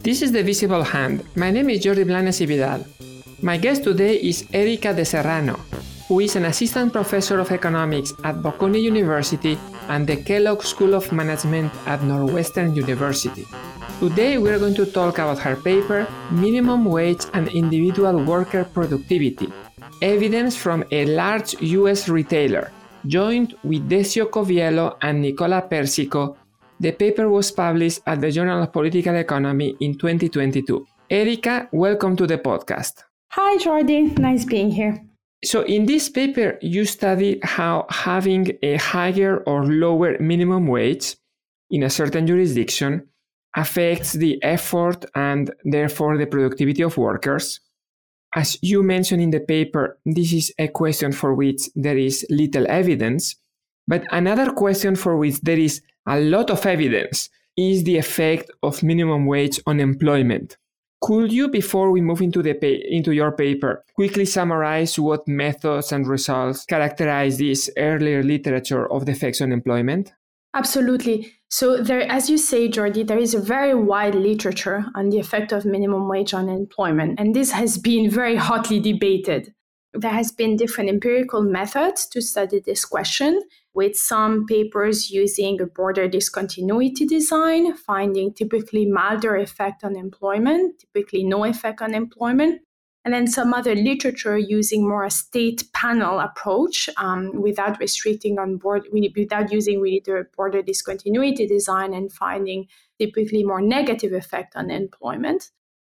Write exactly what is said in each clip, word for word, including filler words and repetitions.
This is The Visible Hand. My name is Jordi Blanes i Vidal. My guest today is Erika de Serrano, who is an assistant professor of economics at Bocconi University and the Kellogg School of Management at Northwestern University. Today we are going to talk about her paper, Minimum Wage and Individual Worker Productivity, evidence from a large U S retailer, joined with Decio Coviello and Nicola Persico. The paper was published at the Journal of Political Economy in twenty twenty-two. Erika, welcome to the podcast. Hi, Jordi. Nice being here. So in this paper, you study how having a higher or lower minimum wage in a certain jurisdiction affects the effort and therefore the productivity of workers. As you mentioned in the paper, this is a question for which there is little evidence, but another question for which there is a lot of evidence is the effect of minimum wage on employment. Could you, before we move into the pa- into your paper, quickly summarize what methods and results characterize this earlier literature of the effects on employment? Absolutely. So there, as you say, Jordi, there is a very wide literature on the effect of minimum wage on employment, and this has been very hotly debated. There has been different empirical methods to study this question, with some papers using a broader discontinuity design, finding typically milder effect on employment, typically no effect on employment, and then some other literature using more a state panel approach um, without restricting on board, without using really the broader discontinuity design and finding typically more negative effect on employment.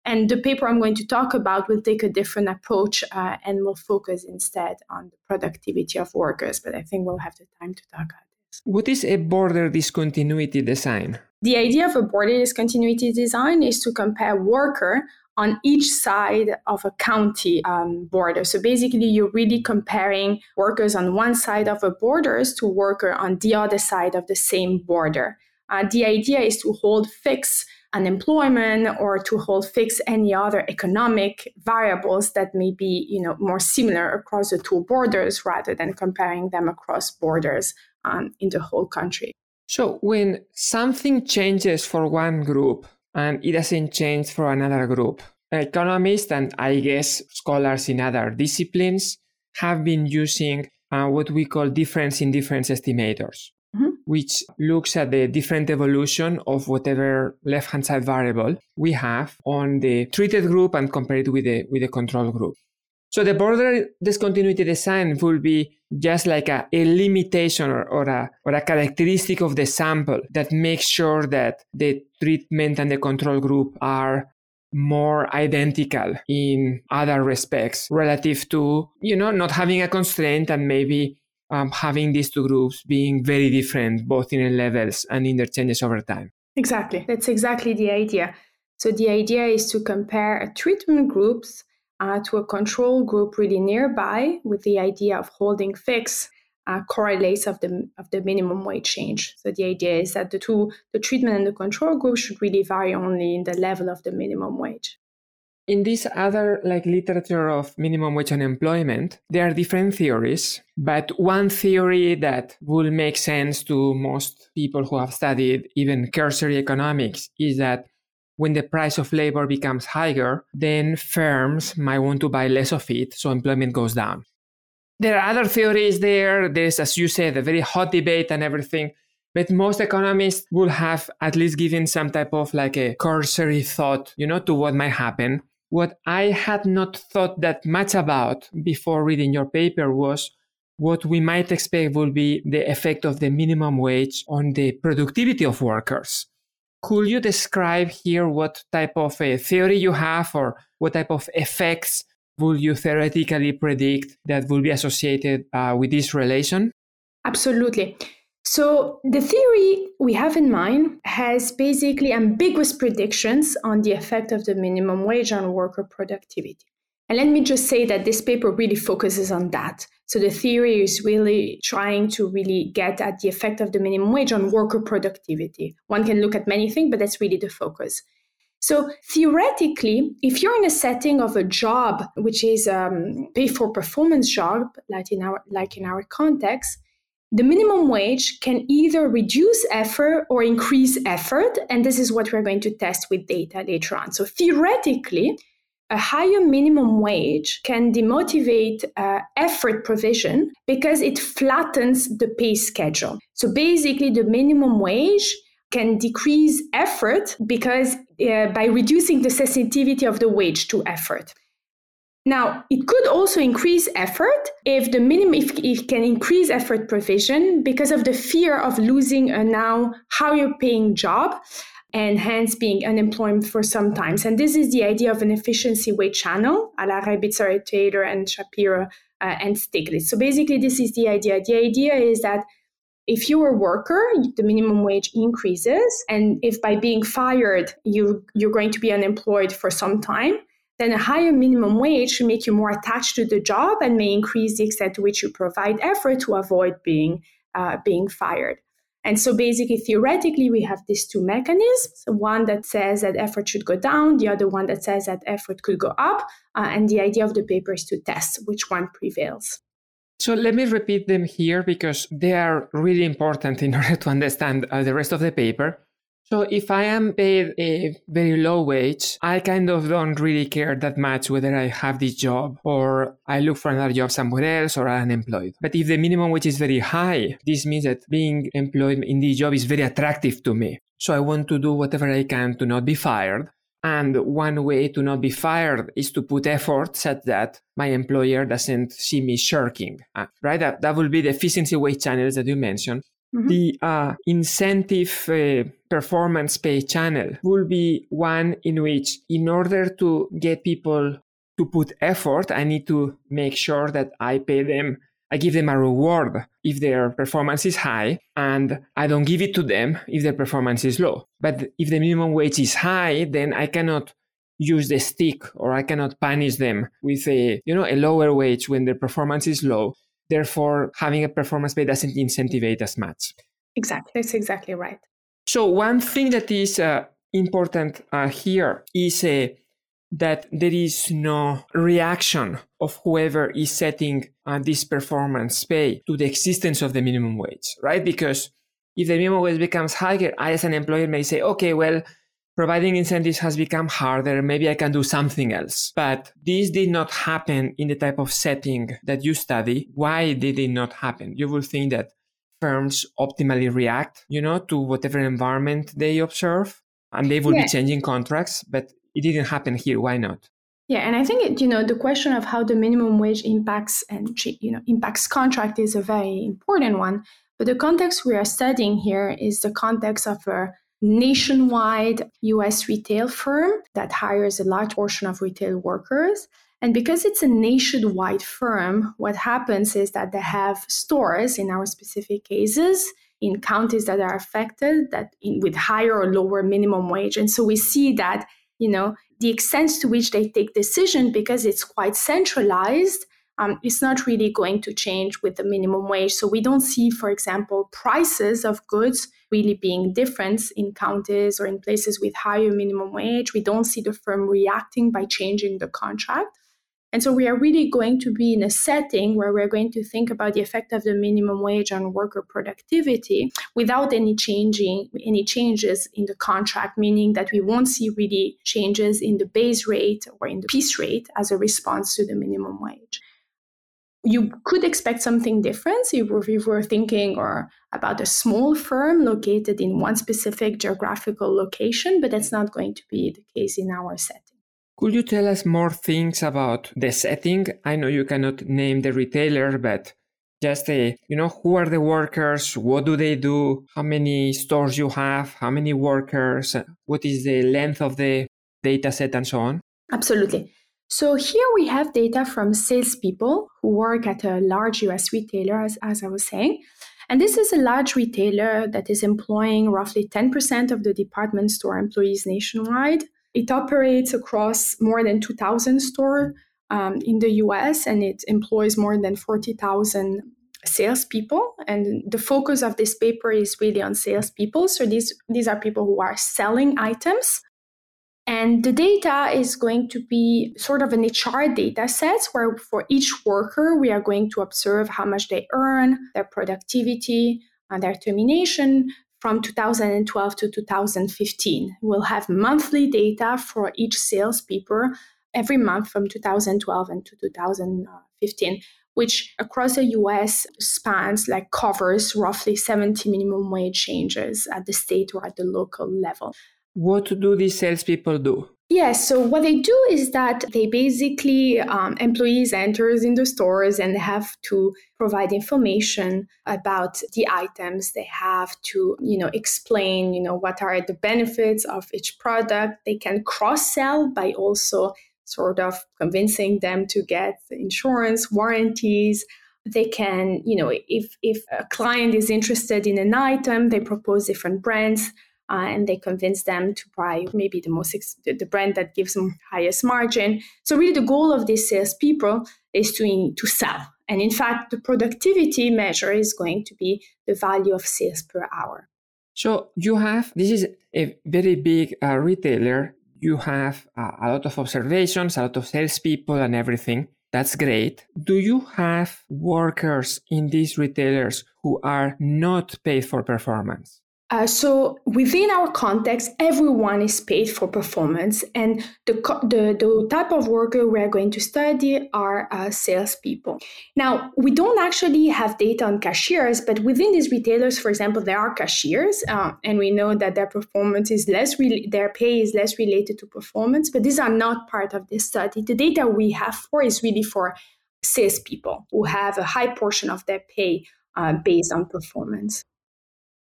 And the paper I'm going to talk about will take a different approach uh, and will focus instead on the productivity of workers. But I think we'll have the time to talk about this. What is a border discontinuity design? The idea of a border discontinuity design is to compare worker on each side of a county um, border. So basically, you're really comparing workers on one side of a borders to worker on the other side of the same border. Uh, the idea is to hold fixed unemployment or to hold fixed any other economic variables that may be, you know, more similar across the two borders rather than comparing them across borders um, in the whole country. So when something changes for one group and it doesn't change for another group, economists and I guess scholars in other disciplines have been using uh, what we call difference in difference estimators, which looks at the different evolution of whatever left-hand side variable we have on the treated group and compare it with the, with the control group. So the border discontinuity design will be just like a, a limitation or, or, a, or a characteristic of the sample that makes sure that the treatment and the control group are more identical in other respects relative to, you know, not having a constraint and maybe Um, having these two groups being very different, both in levels and in their changes over time. Exactly. That's exactly the idea. So the idea is to compare a treatment groups uh, to a control group really nearby, with the idea of holding fixed uh, correlates of the of the minimum wage change. So the idea is that the two, the treatment and the control group, should really vary only in the level of the minimum wage. In this other like literature of minimum wage and employment, there are different theories, but one theory that will make sense to most people who have studied even cursory economics is that when the price of labor becomes higher, then firms might want to buy less of it, so employment goes down. There are other theories there. There's, as you said, a very hot debate and everything. But most economists will have at least given some type of like a cursory thought, you know, to what might happen. What I had not thought that much about before reading your paper was what we might expect will be the effect of the minimum wage on the productivity of workers. Could you describe here what type of a theory you have or what type of effects would you theoretically predict that will be associated uh, with this relation? Absolutely. So the theory we have in mind has basically ambiguous predictions on the effect of the minimum wage on worker productivity. And let me just say that this paper really focuses on that. So the theory is really trying to really get at the effect of the minimum wage on worker productivity. One can look at many things, but that's really the focus. So theoretically, if you're in a setting of a job, which is a um, pay for performance job, like in our, like in our context, The minimum wage can either reduce effort or increase effort, and this is what we're going to test with data later on. So theoretically, a higher minimum wage can demotivate uh, effort provision because it flattens the pay schedule. So basically, the minimum wage can decrease effort because uh, by reducing the sensitivity of the wage to effort. Now, it could also increase effort if the minimum, if it can increase effort provision because of the fear of losing a now higher paying job and hence being unemployed for some time. And this is the idea of an efficiency wage channel, a la Rebitzer, Taylor, and Shapiro, uh, and Stiglitz. So basically, this is the idea. The idea is that if you're a worker, the minimum wage increases, and if by being fired, you, you're going to be unemployed for some time, then a higher minimum wage should make you more attached to the job and may increase the extent to which you provide effort to avoid being uh, being fired. And so basically, theoretically, we have these two mechanisms, one that says that effort should go down, the other one that says that effort could go up. Uh, and the idea of the paper is to test which one prevails. So let me repeat them here because they are really important in order to understand uh, the rest of the paper. So if I am paid a very low wage, I kind of don't really care that much whether I have this job or I look for another job somewhere else or I'm unemployed. But if the minimum wage is very high, this means that being employed in this job is very attractive to me. So I want to do whatever I can to not be fired. And one way to not be fired is to put effort such that my employer doesn't see me shirking. Right? That, that will be the efficiency wage channels that you mentioned. Mm-hmm. The uh, incentive uh, performance pay channel will be one in which, in order to get people to put effort, I need to make sure that I pay them, I give them a reward if their performance is high, and I don't give it to them if their performance is low. But if the minimum wage is high, then I cannot use the stick or I cannot punish them with a, you know, a lower wage when their performance is low. Therefore, having a performance pay doesn't incentivize as much. Exactly. That's exactly right. So one thing that is uh, important uh, here is uh, that there is no reaction of whoever is setting uh, this performance pay to the existence of the minimum wage, right? Because if the minimum wage becomes higher, I as an employer may say, okay, well, providing incentives has become harder. Maybe I can do something else. But this did not happen in the type of setting that you study. Why did it not happen? You would think that firms optimally react, you know, to whatever environment they observe, and they will yeah. be changing contracts. But it didn't happen here. Why not? Yeah, and I think it, you know, the question of how the minimum wage impacts and you know impacts contract is a very important one. But the context we are studying here is the context of a nationwide U S retail firm that hires a large portion of retail workers. And because it's a nationwide firm, what happens is that they have stores, in our specific cases, in counties that are affected that in, with higher or lower minimum wage. And so we see that, you know, the extent to which they take decision, because it's quite centralized, Um, it's not really going to change with the minimum wage. So we don't see, for example, prices of goods really being different in counties or in places with higher minimum wage. We don't see the firm reacting by changing the contract. And so we are really going to be in a setting where we're going to think about the effect of the minimum wage on worker productivity without any changing, any changes in the contract, meaning that we won't see really changes in the base rate or in the piece rate as a response to the minimum wage. You could expect something different if you were thinking or about a small firm located in one specific geographical location, but that's not going to be the case in our setting. Could you tell us more things about the setting? I know you cannot name the retailer, but just a, you know, who are the workers? What do they do? How many stores you have? How many workers? What is the length of the data set and so on? Absolutely. So here we have data from salespeople who work at a large U S retailer, as, as I was saying. And this is a large retailer that is employing roughly ten percent of the department store employees nationwide. It operates across more than two thousand stores um, in the U S, and it employs more than forty thousand salespeople. And the focus of this paper is really on salespeople. So these, these are people who are selling items. And the data is going to be sort of an H R data set where for each worker, we are going to observe how much they earn, their productivity, and their termination from two thousand twelve to two thousand fifteen. We'll have monthly data for each salespeople every month from two thousand twelve and to two thousand fifteen, which across the U S spans, like covers roughly seventy minimum wage changes at the state or at the local level. What do these salespeople do? Yes, yeah, so what they do is that they basically, um, employees enter in the stores and they have to provide information about the items. They have to, you know, explain, you know, what are the benefits of each product. They can cross-sell by also sort of convincing them to get insurance, warranties. They can, you know, if, if a client is interested in an item, they propose different brands. Uh, and they convince them to buy maybe the most ex- the brand that gives them highest margin. So really the goal of these salespeople is to, in, to sell. And in fact, the productivity measure is going to be the value of sales per hour. So you have, this is a very big uh, retailer. You have uh, a lot of observations, a lot of salespeople and everything. That's great. Do you have workers in these retailers who are not paid for performance? Uh, so within our context, everyone is paid for performance, and the the, the type of worker we are going to study are uh, salespeople. Now, we don't actually have data on cashiers, but within these retailers, for example, there are cashiers, uh, and we know that their performance is less, re- their pay is less related to performance. But these are not part of this study. The data we have for is really for salespeople who have a high portion of their pay uh, based on performance.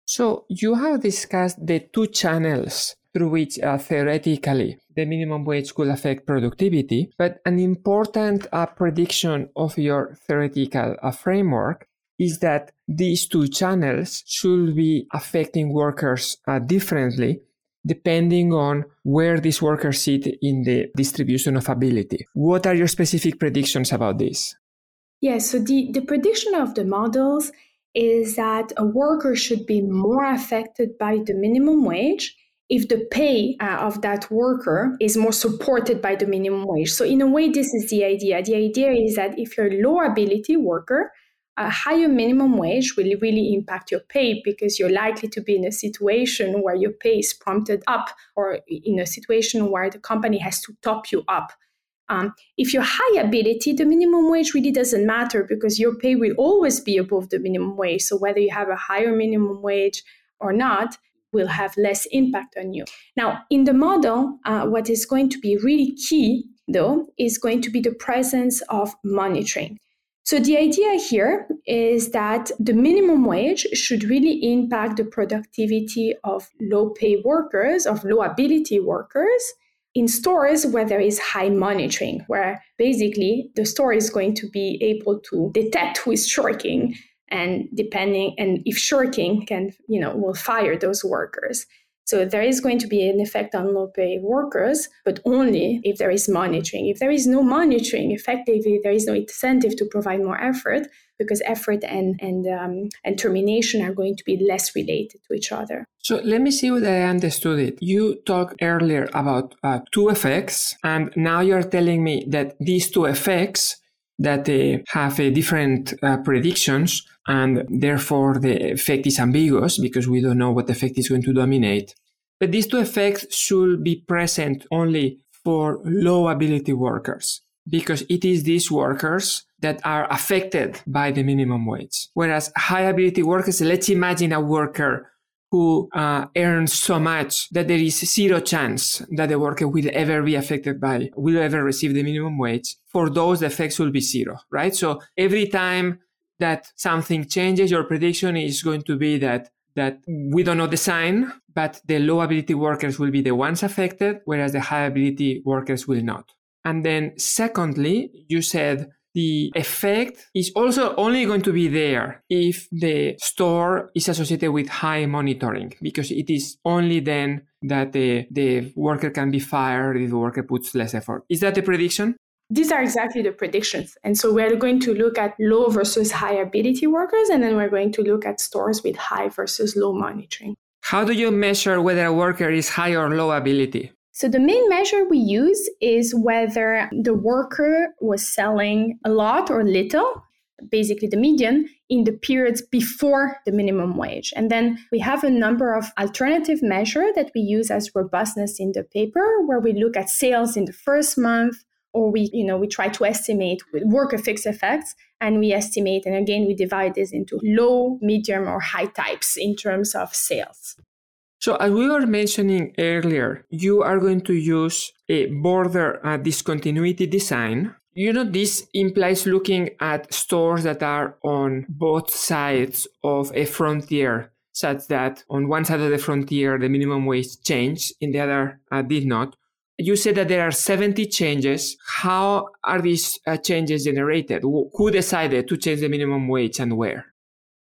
So you have discussed the two channels through which uh, theoretically the minimum wage could affect productivity, but an important uh, prediction of your theoretical uh, framework is that these two channels should be affecting workers uh, differently depending on where these workers sit in the distribution of ability. What are your specific predictions about this? Yes, yeah, so the, the prediction of the models is that a worker should be more affected by the minimum wage if the pay uh, of that worker is more supported by the minimum wage. So in a way, this is the idea. The idea is that if you're a low ability worker, a higher minimum wage will really impact your pay because you're likely to be in a situation where your pay is prompted up or in a situation where the company has to top you up. Um, if you're high ability, the minimum wage really doesn't matter because your pay will always be above the minimum wage. So whether you have a higher minimum wage or not will have less impact on you. Now, in the model, uh, what is going to be really key, though, is going to be the presence of monitoring. So the idea here is that the minimum wage should really impact the productivity of low pay workers, of low ability workers, in stores where there is high monitoring, where basically the store is going to be able to detect who is shirking, and depending and if shirking can, you know, will fire those workers. So there is going to be an effect on low pay workers, but only if there is monitoring. If there is no monitoring, effectively there is no incentive to provide more effort because effort and and um, and termination are going to be less related to each other. So let me see whether I understood it. You talked earlier about uh, two effects, and now you're telling me that these two effects that uh, have uh, different uh, predictions, and therefore the effect is ambiguous because we don't know what effect is going to dominate. But these two effects should be present only for low ability workers because it is these workers that are affected by the minimum wage. Whereas high ability workers, let's imagine a worker who uh, earns so much that there is zero chance that the worker will ever be affected by, will ever receive the minimum wage. For those, the effects will be zero, right? So every time that something changes, your prediction is going to be that that we don't know the sign, but the low ability workers will be the ones affected, whereas the high ability workers will not. And then secondly, you said the effect is also only going to be there if the store is associated with high monitoring, because it is only then that the, the worker can be fired if the worker puts less effort. Is that the prediction? These are exactly the predictions. And so we're going to look at low versus high ability workers, and then we're going to look at stores with high versus low monitoring. How do you measure whether a worker is high or low ability? So the main measure we use is whether the worker was selling a lot or little, basically the median, in the periods before the minimum wage. And then we have a number of alternative measures that we use as robustness in the paper, where we look at sales in the first month, or we, you know, we try to estimate worker fixed effects, and we estimate, and again, we divide this into low, medium, or high types in terms of sales. So as we were mentioning earlier, you are going to use a border uh, discontinuity design. You know, this implies looking at stores that are on both sides of a frontier, such that on one side of the frontier, the minimum wage changed, in the other uh, did not. You said that there are seventy changes. How are these uh, changes generated? Who decided to change the minimum wage and where?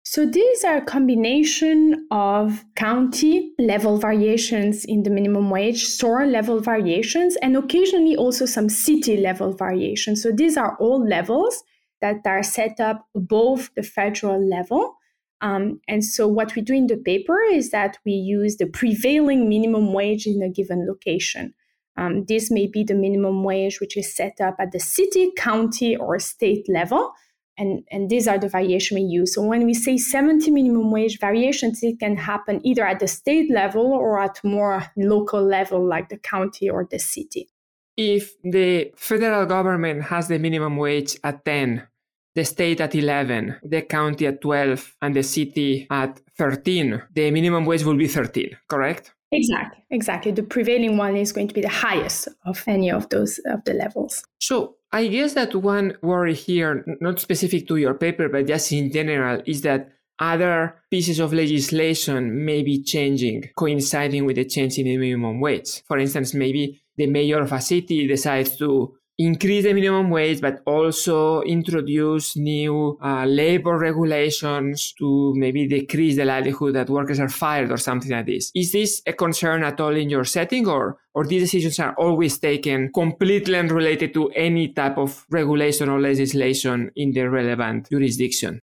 So these are a combination of county level variations in the minimum wage, store level variations, and occasionally also some city level variations. So these are all levels that are set up above the federal level. Um, and so what we do in the paper is that we use the prevailing minimum wage in a given location. Um, this may be the minimum wage which is set up at the city, county, or state level. And, and these are the variations we use. So when we say seventy minimum wage variations, it can happen either at the state level or at more local level, like the county or the city. If the federal government has the minimum wage at ten, the state at eleven, the county at twelve, and the city at thirteen, the minimum wage will be thirteen, correct? Exactly, exactly. The prevailing one is going to be the highest of any of those of the levels. So I guess that one worry here, not specific to your paper, but just in general, is that other pieces of legislation may be changing, coinciding with the change in the minimum wage. For instance, maybe the mayor of a city decides to increase the minimum wage, but also introduce new uh, labor regulations to maybe decrease the likelihood that workers are fired or something like this. Is this a concern at all in your setting, or, or these decisions are always taken completely unrelated to any type of regulation or legislation in the relevant jurisdiction?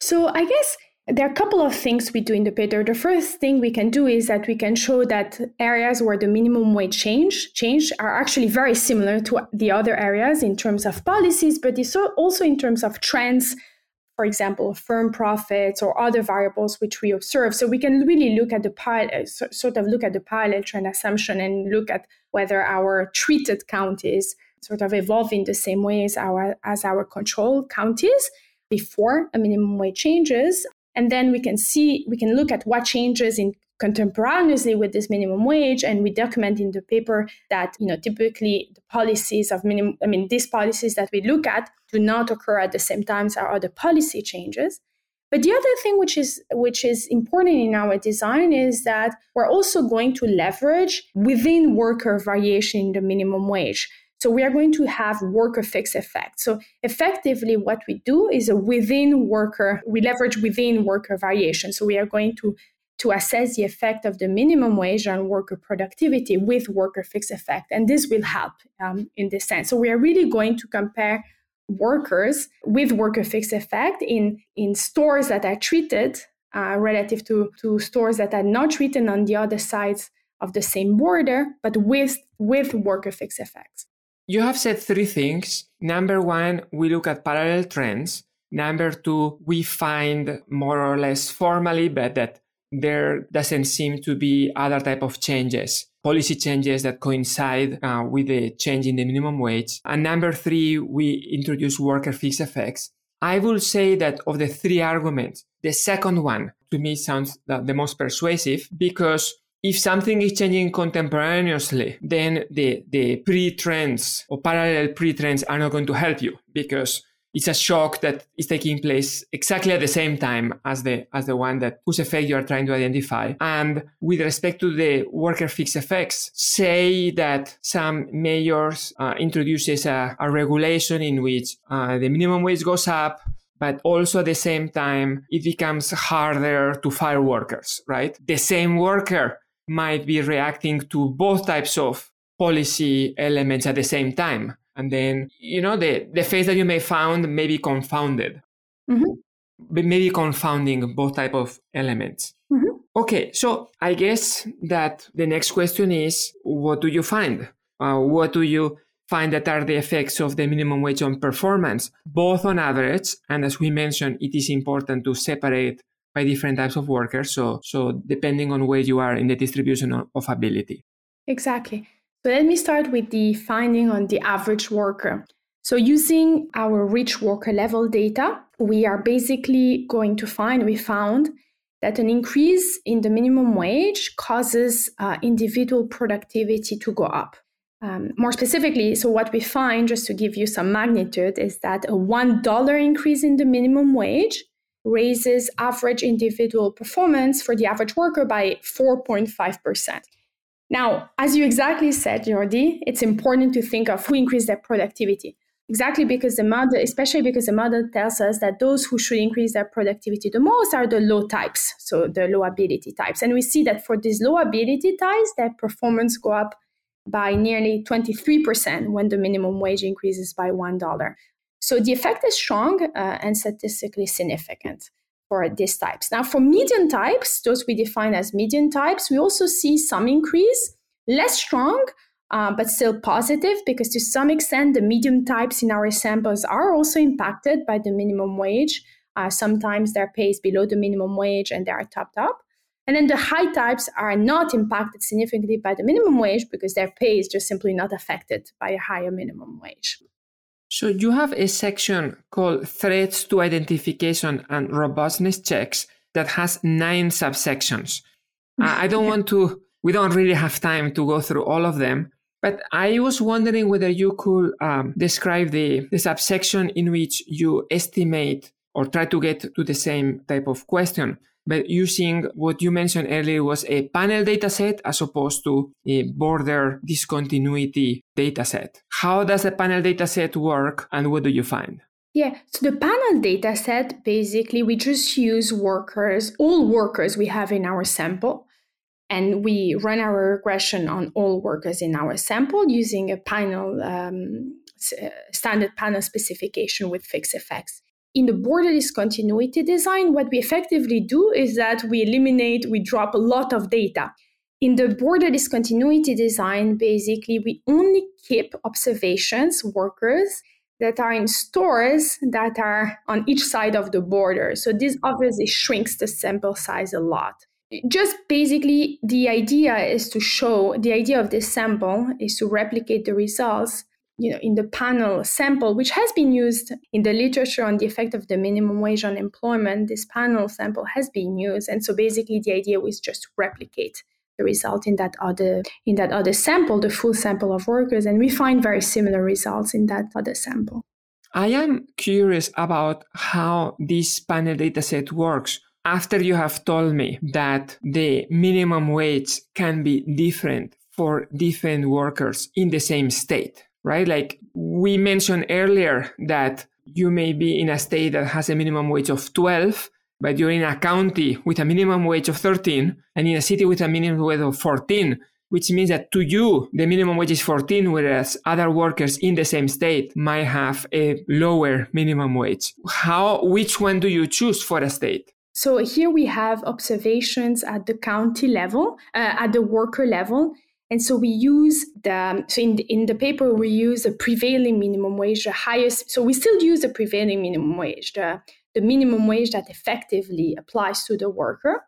So I guess there are a couple of things we do in the paper. The first thing we can do is that we can show that areas where the minimum wage change, change are actually very similar to the other areas in terms of policies, but also in terms of trends, for example, firm profits or other variables which we observe. So we can really look at the pilot, sort of look at the pilot trend assumption and look at whether our treated counties sort of evolve in the same way as our, as our control counties before a minimum wage changes. And then we can see, we can look at what changes in contemporaneously with this minimum wage. And we document in the paper that, you know, typically the policies of minimum, I mean, these policies that we look at do not occur at the same time as our other policy changes. But the other thing which is which is important in our design is that we're also going to leverage within worker variation in the minimum wage. So we are going to have worker fixed effects. So effectively what we do is a within worker, we leverage within worker variation. So we are going to, to assess the effect of the minimum wage on worker productivity with worker fixed effect. And this will help um, in this sense. So we are really going to compare workers with worker fixed effect in, in stores that are treated uh, relative to, to stores that are not treated on the other sides of the same border, but with, with worker fixed effects. You have said three things. Number one, we look at parallel trends. Number two, we find more or less formally, but that there doesn't seem to be other type of changes, policy changes that coincide uh, with the change in the minimum wage. And number three, we introduce worker fixed effects. I will say that of the three arguments, the second one to me sounds the most persuasive, because if something is changing contemporaneously, then the, the pre-trends or parallel pre-trends are not going to help you, because it's a shock that is taking place exactly at the same time as the as the one that whose effect you are trying to identify. And with respect to the worker fixed effects, say that some mayors uh, introduces a, a regulation in which uh, the minimum wage goes up, but also at the same time, it becomes harder to fire workers, right? The same worker might be reacting to both types of policy elements at the same time. And then, you know, the, the face that you may find may be confounded, mm-hmm. but maybe confounding both types of elements. Mm-hmm. Okay, so I guess that the next question is, what do you find? Uh, what do you find that are the effects of the minimum wage on performance, both on average, and as we mentioned, it is important to separate by different types of workers, so, so depending on where you are in the distribution of ability. Exactly. So let me start with the finding on the average worker. So using our rich worker level data, we are basically going to find, we found that an increase in the minimum wage causes uh, individual productivity to go up. Um, more specifically, so what we find, just to give you some magnitude, is that a one dollar increase in the minimum wage raises average individual performance for the average worker by four point five percent. Now, as you exactly said, Jordi, it's important to think of who increased their productivity. Exactly because the model, especially because the model tells us that those who should increase their productivity the most are the low types, so the low ability types. And we see that for these low ability types, their performance go up by nearly twenty-three percent when the minimum wage increases by one dollar. So the effect is strong uh, and statistically significant for these types. Now, for median types, those we define as median types, we also see some increase, less strong, uh, but still positive, because to some extent, the median types in our samples are also impacted by the minimum wage. Uh, sometimes their pay is below the minimum wage and they are topped up. And then the high types are not impacted significantly by the minimum wage because their pay is just simply not affected by a higher minimum wage. So you have a section called Threats to Identification and Robustness Checks that has nine subsections. I don't want to, we don't really have time to go through all of them, but I was wondering whether you could um, describe the, the subsection in which you estimate or try to get to the same type of question, but using what you mentioned earlier was a panel dataset as opposed to a border discontinuity dataset. How does the panel dataset work and what do you find? Yeah, so the panel dataset, basically, we just use workers, all workers we have in our sample, and we run our regression on all workers in our sample using a panel, um, standard panel specification with fixed effects. In the border discontinuity design, what we effectively do is that we eliminate, we drop a lot of data. In the border discontinuity design, basically, we only keep observations, workers, that are in stores that are on each side of the border. So this obviously shrinks the sample size a lot. Just basically, the idea is to show, the idea of this sample is to replicate the results you know, in the panel sample, which has been used in the literature on the effect of the minimum wage on employment. This panel sample has been used. And so basically the idea was just to replicate the result in that other in that other sample, the full sample of workers. And we find very similar results in that other sample. I am curious about how this panel dataset works. After you have told me that the minimum wage can be different for different workers in the same state, right? Like we mentioned earlier that you may be in a state that has a minimum wage of twelve, but you're in a county with a minimum wage of thirteen and in a city with a minimum wage of fourteen, which means that to you, the minimum wage is fourteen, whereas other workers in the same state might have a lower minimum wage. How, which one do you choose for a state? So here we have observations at the county level, uh, at the worker level. And so we use the, so in the, in the paper, we use a prevailing minimum wage, the highest. So we still use the prevailing minimum wage, the, the minimum wage that effectively applies to the worker.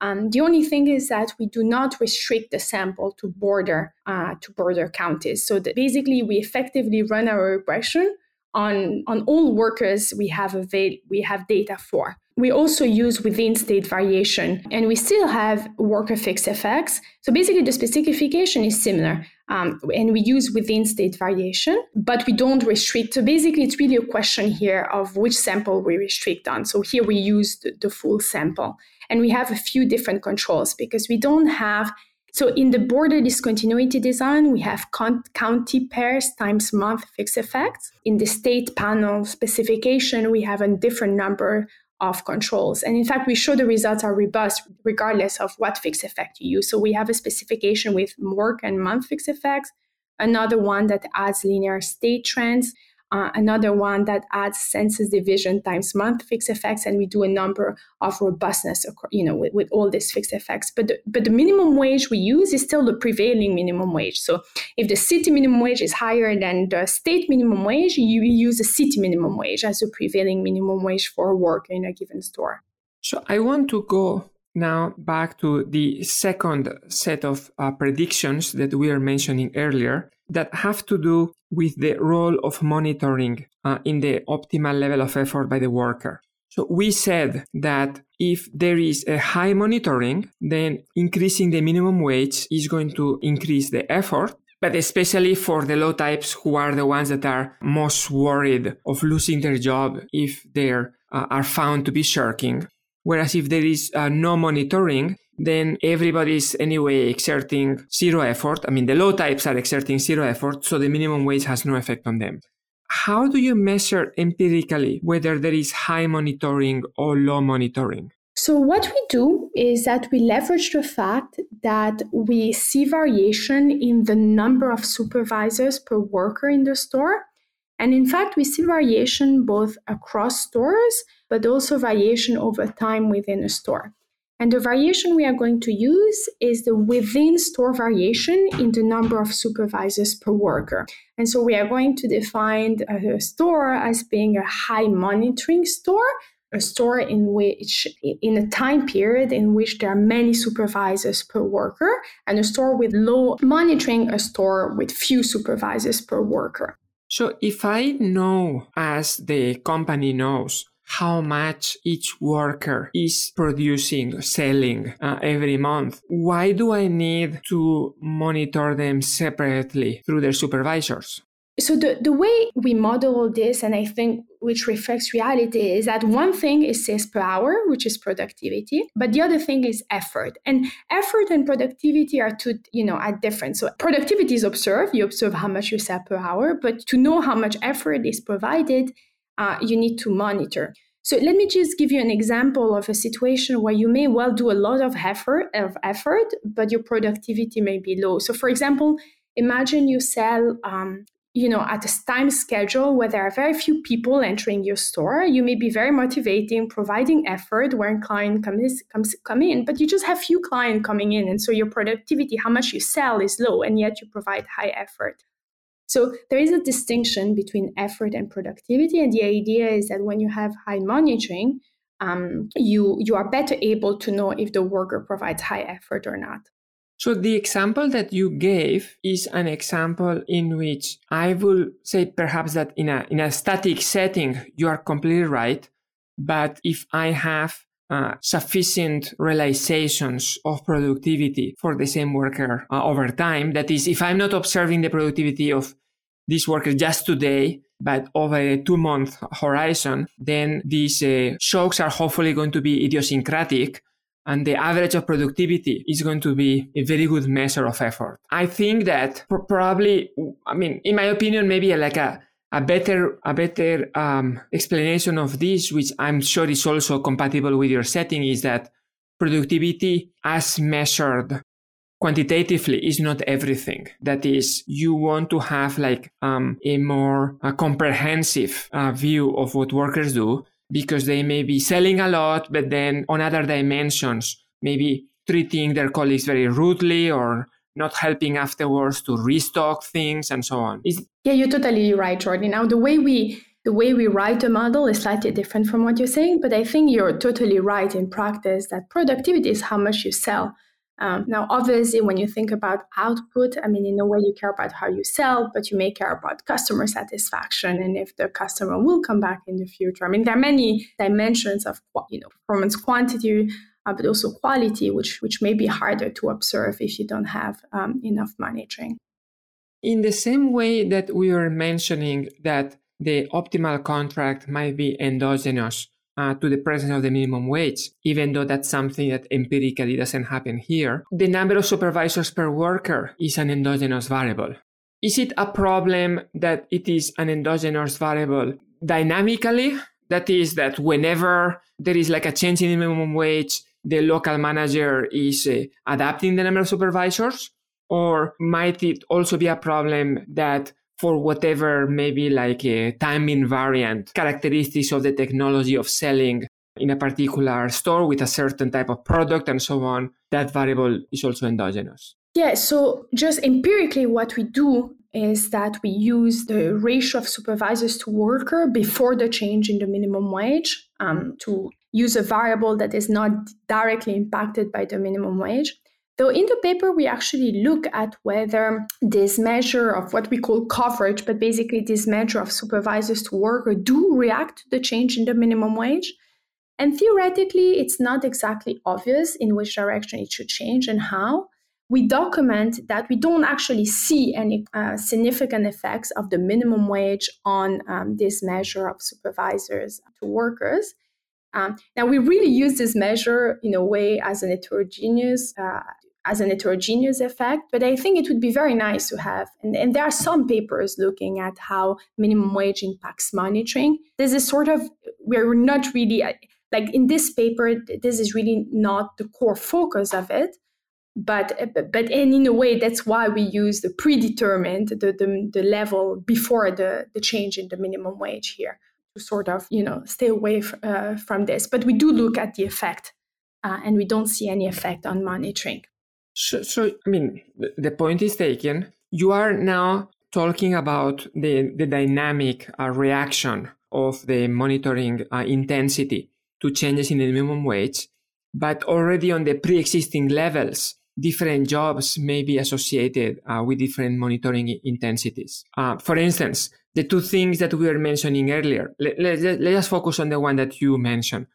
Um, the only thing is that we do not restrict the sample to border, uh, to border counties. So that basically we effectively run our regression on, on all workers we have avail- we have data for. We also use within state variation, and we still have worker fixed effects. So basically the specification is similar, um, and we use within state variation, but we don't restrict. So basically it's really a question here of which sample we restrict on. So here we use the, the full sample, and we have a few different controls because we don't have, so in the border discontinuity design, we have con- county pairs times month fixed effects. In the state panel specification, we have a different number of controls. And in fact, we show the results are robust regardless of what fixed effect you use. So we have a specification with work and month fixed effects, another one that adds linear state trends, uh, another one that adds census division times month fixed effects, and we do a number of robustness, you know, with, with all these fixed effects. But the, but the minimum wage we use is still the prevailing minimum wage. So if the city minimum wage is higher than the state minimum wage, you use the city minimum wage as the prevailing minimum wage for a worker in a given store. So I want to go now back to the second set of uh, predictions that we are mentioning earlier that have to do with the role of monitoring uh, in the optimal level of effort by the worker. So we said that if there is a high monitoring, then increasing the minimum wage is going to increase the effort, but especially for the low types who are the ones that are most worried of losing their job if they uh, are found to be shirking. Whereas if there is uh, no monitoring, then everybody's anyway exerting zero effort. I mean, the low types are exerting zero effort, so the minimum wage has no effect on them. How do you measure empirically whether there is high monitoring or low monitoring? So what we do is that we leverage the fact that we see variation in the number of supervisors per worker in the store. And in fact, we see variation both across stores, but also variation over time within a store. And the variation we are going to use is the within store variation in the number of supervisors per worker. And so we are going to define a store as being a high monitoring store, a store in which, in a time period in which there are many supervisors per worker, and a store with low monitoring, a store with few supervisors per worker. So if I know, as the company knows, how much each worker is producing, selling uh, every month, why do I need to monitor them separately through their supervisors? So the, the way we model all this, and I think which reflects reality, is that one thing is sales per hour, which is productivity, but the other thing is effort. And effort and productivity are two, you know, are different. So productivity is observed. You observe how much you sell per hour, but to know how much effort is provided, uh, you need to monitor. So let me just give you an example of a situation where you may well do a lot of effort, of effort, but your productivity may be low. So for example, imagine you sell um, you know, at a time schedule where there are very few people entering your store. You may be very motivating, providing effort when clients come, comes, come in, but you just have few clients coming in. And so your productivity, how much you sell, is low, and yet you provide high effort. So there is a distinction between effort and productivity. And the idea is that when you have high monitoring, um, you, you are better able to know if the worker provides high effort or not. So the example that you gave is an example in which I will say perhaps that in a in a static setting, you are completely right. But if I have uh, sufficient realizations of productivity for the same worker uh, over time, that is, if I'm not observing the productivity of this worker just today, but over a two-month horizon, then these uh, shocks are hopefully going to be idiosyncratic. And the average of productivity is going to be a very good measure of effort. I think that probably, I mean, in my opinion, maybe like a, a better, a better um, explanation of this, which I'm sure is also compatible with your setting, is that productivity as measured quantitatively is not everything. That is, you want to have like um, a more a comprehensive uh, view of what workers do, because they may be selling a lot, but then on other dimensions, maybe treating their colleagues very rudely or not helping afterwards to restock things and so on. Is- yeah, you're totally right, Jordi. Now, the way we the way we write a model is slightly different from what you're saying, but I think you're totally right in practice that productivity is how much you sell. Um, now, obviously, when you think about output, I mean, in a way you care about how you sell, but you may care about customer satisfaction and if the customer will come back in the future. I mean, there are many dimensions of, you know, performance quantity, uh, but also quality, which which may be harder to observe if you don't have um, enough monitoring. In the same way that we were mentioning that the optimal contract might be endogenous Uh, to the presence of the minimum wage, even though that's something that empirically doesn't happen here, the number of supervisors per worker is an endogenous variable. Is it a problem that it is an endogenous variable dynamically? That is, that whenever there is like a change in the minimum wage, the local manager is uh, adapting the number of supervisors? Or might it also be a problem that for whatever maybe like a time invariant characteristics of the technology of selling in a particular store with a certain type of product and so on, that variable is also endogenous. Yeah, so just empirically what we do is that we use the ratio of supervisors to worker before the change in the minimum wage um, to use a variable that is not directly impacted by the minimum wage. Though in the paper, we actually look at whether this measure of what we call coverage, but basically this measure of supervisors to worker do react to the change in the minimum wage. And theoretically, it's not exactly obvious in which direction it should change and how. We document that we don't actually see any uh, significant effects of the minimum wage on um, this measure of supervisors to workers. Um, now, we really use this measure in a way as an heterogeneous uh, as an heterogeneous effect, but I think it would be very nice to have. And, and there are some papers looking at how minimum wage impacts monitoring. This is sort of, we're not really... Like in this paper, this is really not the core focus of it, but but and in a way, that's why we use the predetermined, the the, the level before the, the change in the minimum wage here to sort of, you know, stay away f- uh, from this. But we do look at the effect uh, and we don't see any effect on monitoring. So, so, I mean, the point is taken. You are now talking about the, the dynamic uh, reaction of the monitoring uh, intensity to changes in the minimum wage, but already on the pre-existing levels, different jobs may be associated uh, with different monitoring intensities. Uh, for instance, the two things that we were mentioning earlier, let, let, let us focus on the one that you mentioned.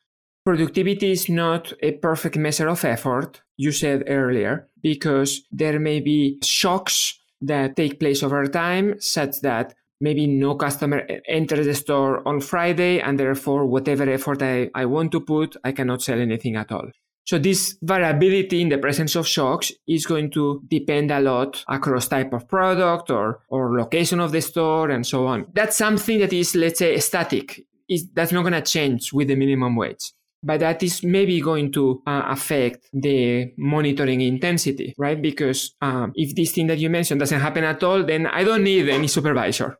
Productivity is not a perfect measure of effort, you said earlier, because there may be shocks that take place over time, such that maybe no customer enters the store on Friday, and therefore whatever effort I, I want to put, I cannot sell anything at all. So this variability in the presence of shocks is going to depend a lot across type of product or, or location of the store and so on. That's something that is, let's say, static. It's, that's not going to change with the minimum wage. But that is maybe going to uh, affect the monitoring intensity, right? Because um, if this thing that you mentioned doesn't happen at all, then I don't need any supervisor.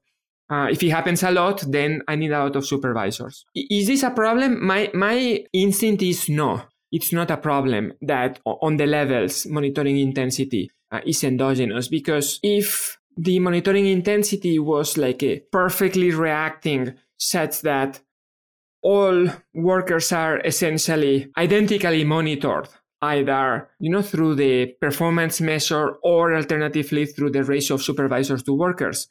Uh, if it happens a lot, then I need a lot of supervisors. Is this a problem? My my instinct is no. It's not a problem that on the levels, monitoring intensity uh, is endogenous. Because if the monitoring intensity was like a perfectly reacting such that all workers are essentially identically monitored, either, you know, through the performance measure or alternatively through the ratio of supervisors to workers,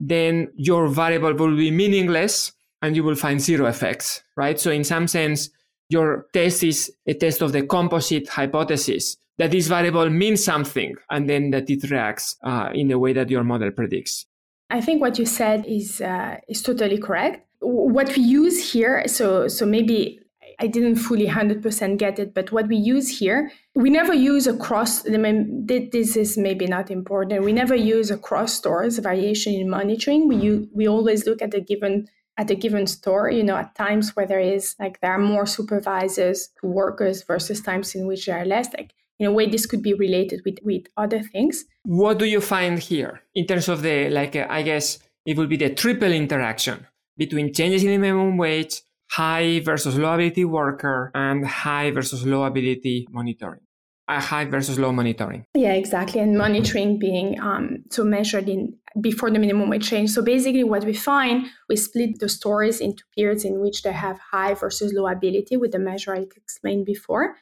then your variable will be meaningless and you will find zero effects, right? So in some sense, your test is a test of the composite hypothesis that this variable means something and then that it reacts uh, in the way that your model predicts. I think what you said is uh, is totally correct. What we use here, so so maybe I didn't fully one hundred percent get it, but what we use here, we never use a cross, this is maybe not important, we never use a cross stores variation in monitoring. We use, we always look at a given at a given store, you know, at times where there is, like, there are more supervisors to workers versus times in which there are less. Like, in a way, this could be related with, with other things. What do you find here in terms of the, like, uh, I guess it would be the triple interaction between changes in the minimum wage, high versus low ability worker, and high versus low ability monitoring, uh, high versus low monitoring. Yeah, exactly. And monitoring being um, so measured in before the minimum wage change. So basically what we find, we split the stores into periods in which they have high versus low ability with the measure I explained before.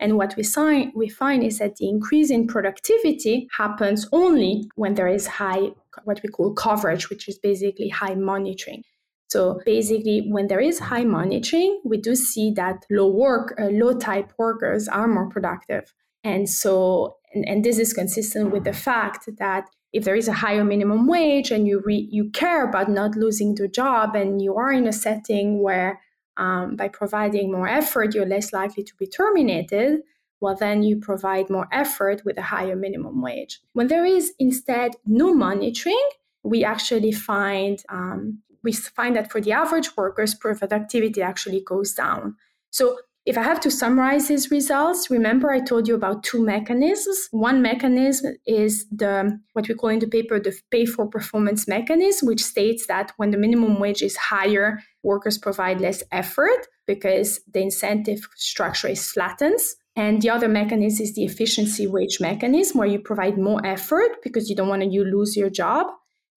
And what we, sign, we find is that the increase in productivity happens only when there is high, what we call coverage, which is basically high monitoring. So basically, when there is high monitoring, we do see that low work, uh, low type workers are more productive. And so, and, and this is consistent with the fact that if there is a higher minimum wage and you re, you care about not losing the job and you are in a setting where um, by providing more effort, you're less likely to be terminated, well, then you provide more effort with a higher minimum wage. When there is instead no monitoring, we actually find... Um, we find that for the average workers, productivity actually goes down. So If I have to summarize these results, remember I told you about two mechanisms. One mechanism is the what we call in the paper the pay-for-performance mechanism, which states that when the minimum wage is higher, workers provide less effort because the incentive structure is flattened. And the other mechanism is the efficiency wage mechanism, where you provide more effort because you don't want to you lose your job.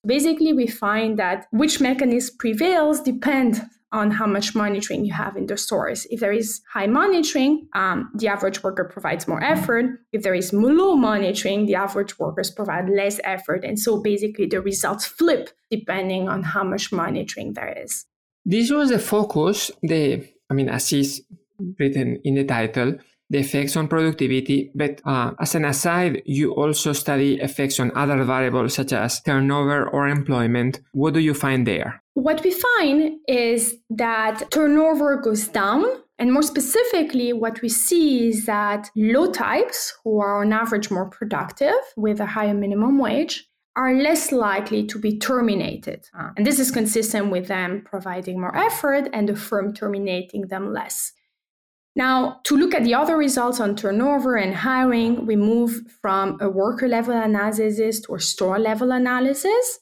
Basically, we find that which mechanism prevails depends on how much monitoring you have in the stores. If there is high monitoring, um, the average worker provides more effort. If there is low monitoring, the average workers provide less effort. And so basically the results flip depending on how much monitoring there is. This was the focus, the, I mean, as is written in the title, the effects on productivity, but uh, as an aside, you also study effects on other variables such as turnover or employment. What do you find there? What we find is that turnover goes down, and more specifically, what we see is that low types, who are on average more productive with a higher minimum wage, are less likely to be terminated. Uh, and this is consistent with them providing more effort and the firm terminating them less. Now, to look at the other results on turnover and hiring, we move from a worker-level analysis to a store-level analysis.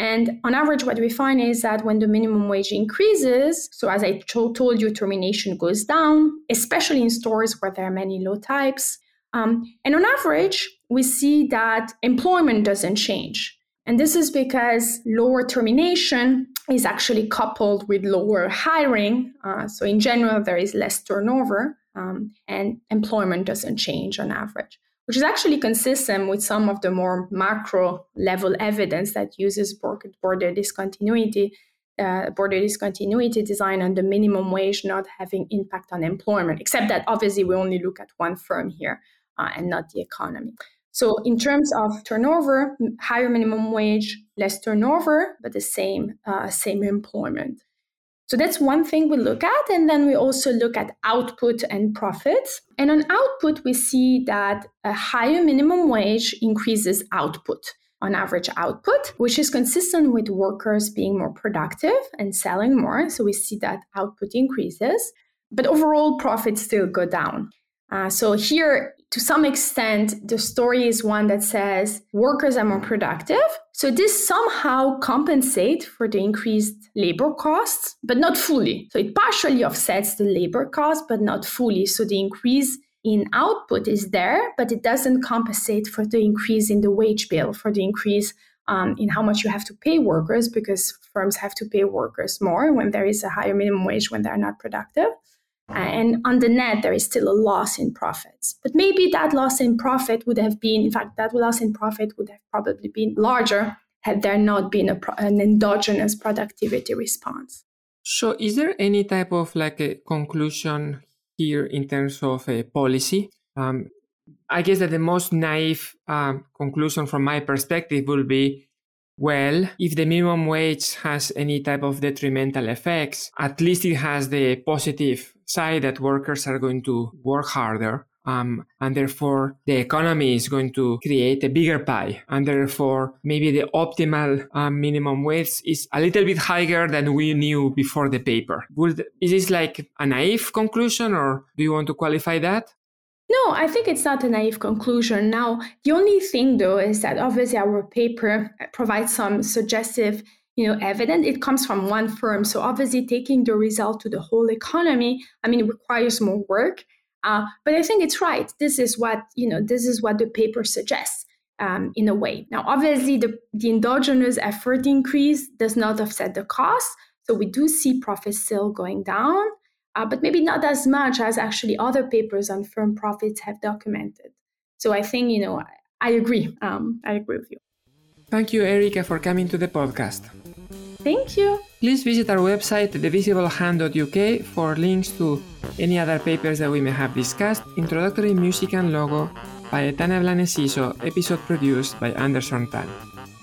And on average, what we find is that when the minimum wage increases, so as I to- told you, termination goes down, especially in stores where there are many low types. Um, and on average, we see that employment doesn't change. And this is because lower termination is actually coupled with lower hiring. Uh, so in general, there is less turnover um, and employment doesn't change on average, which is actually consistent with some of the more macro level evidence that uses border discontinuity, uh, border discontinuity design and the minimum wage not having impact on employment, except that obviously we only look at one firm here uh, and not the economy. So in terms of turnover, higher minimum wage, less turnover, but the same uh, same employment. So that's one thing we look at. And then we also look at output and profits. And on output, we see that a higher minimum wage increases output, on average output, which is consistent with workers being more productive and selling more. So we see that output increases, but overall profits still go down. Uh, so here, to some extent, the story is one that says workers are more productive. So this somehow compensates for the increased labor costs, but not fully. So it partially offsets the labor cost, but not fully. So the increase in output is there, but it doesn't compensate for the increase in the wage bill, for the increase um, in how much you have to pay workers, because firms have to pay workers more when there is a higher minimum wage when they're not productive. And on the net, there is still a loss in profits. But maybe that loss in profit would have been, in fact, that loss in profit would have probably been larger had there not been a, an endogenous productivity response. So is there any type of like a conclusion here in terms of a policy? Um, I guess that the most naive um, conclusion from my perspective will be, well, if the minimum wage has any type of detrimental effects, at least it has the positive side that workers are going to work harder, um, and therefore the economy is going to create a bigger pie, and therefore maybe the optimal uh, minimum wage is a little bit higher than we knew before the paper. Would, is this like a naive conclusion, or do you want to qualify that? No, I think it's not a naive conclusion. Now, the only thing, though, is that obviously our paper provides some suggestive, you know, evidence. It comes from one firm. So obviously taking the result to the whole economy, I mean, it requires more work. Uh, but I think it's right. This is what, you know, this is what the paper suggests um, in a way. Now, obviously, the, the endogenous effort increase does not offset the cost. So we do see profits still going down. Uh, but maybe not as much as actually other papers on firm profits have documented. So I think, you know, I, I agree. Um, I agree with you. Thank you, Erika, for coming to the podcast. Thank you. Please visit our website, the visible hand dot u k, for links to any other papers that we may have discussed. Introductory music and logo by Etana Blanesiso, episode produced by Anderson Tan.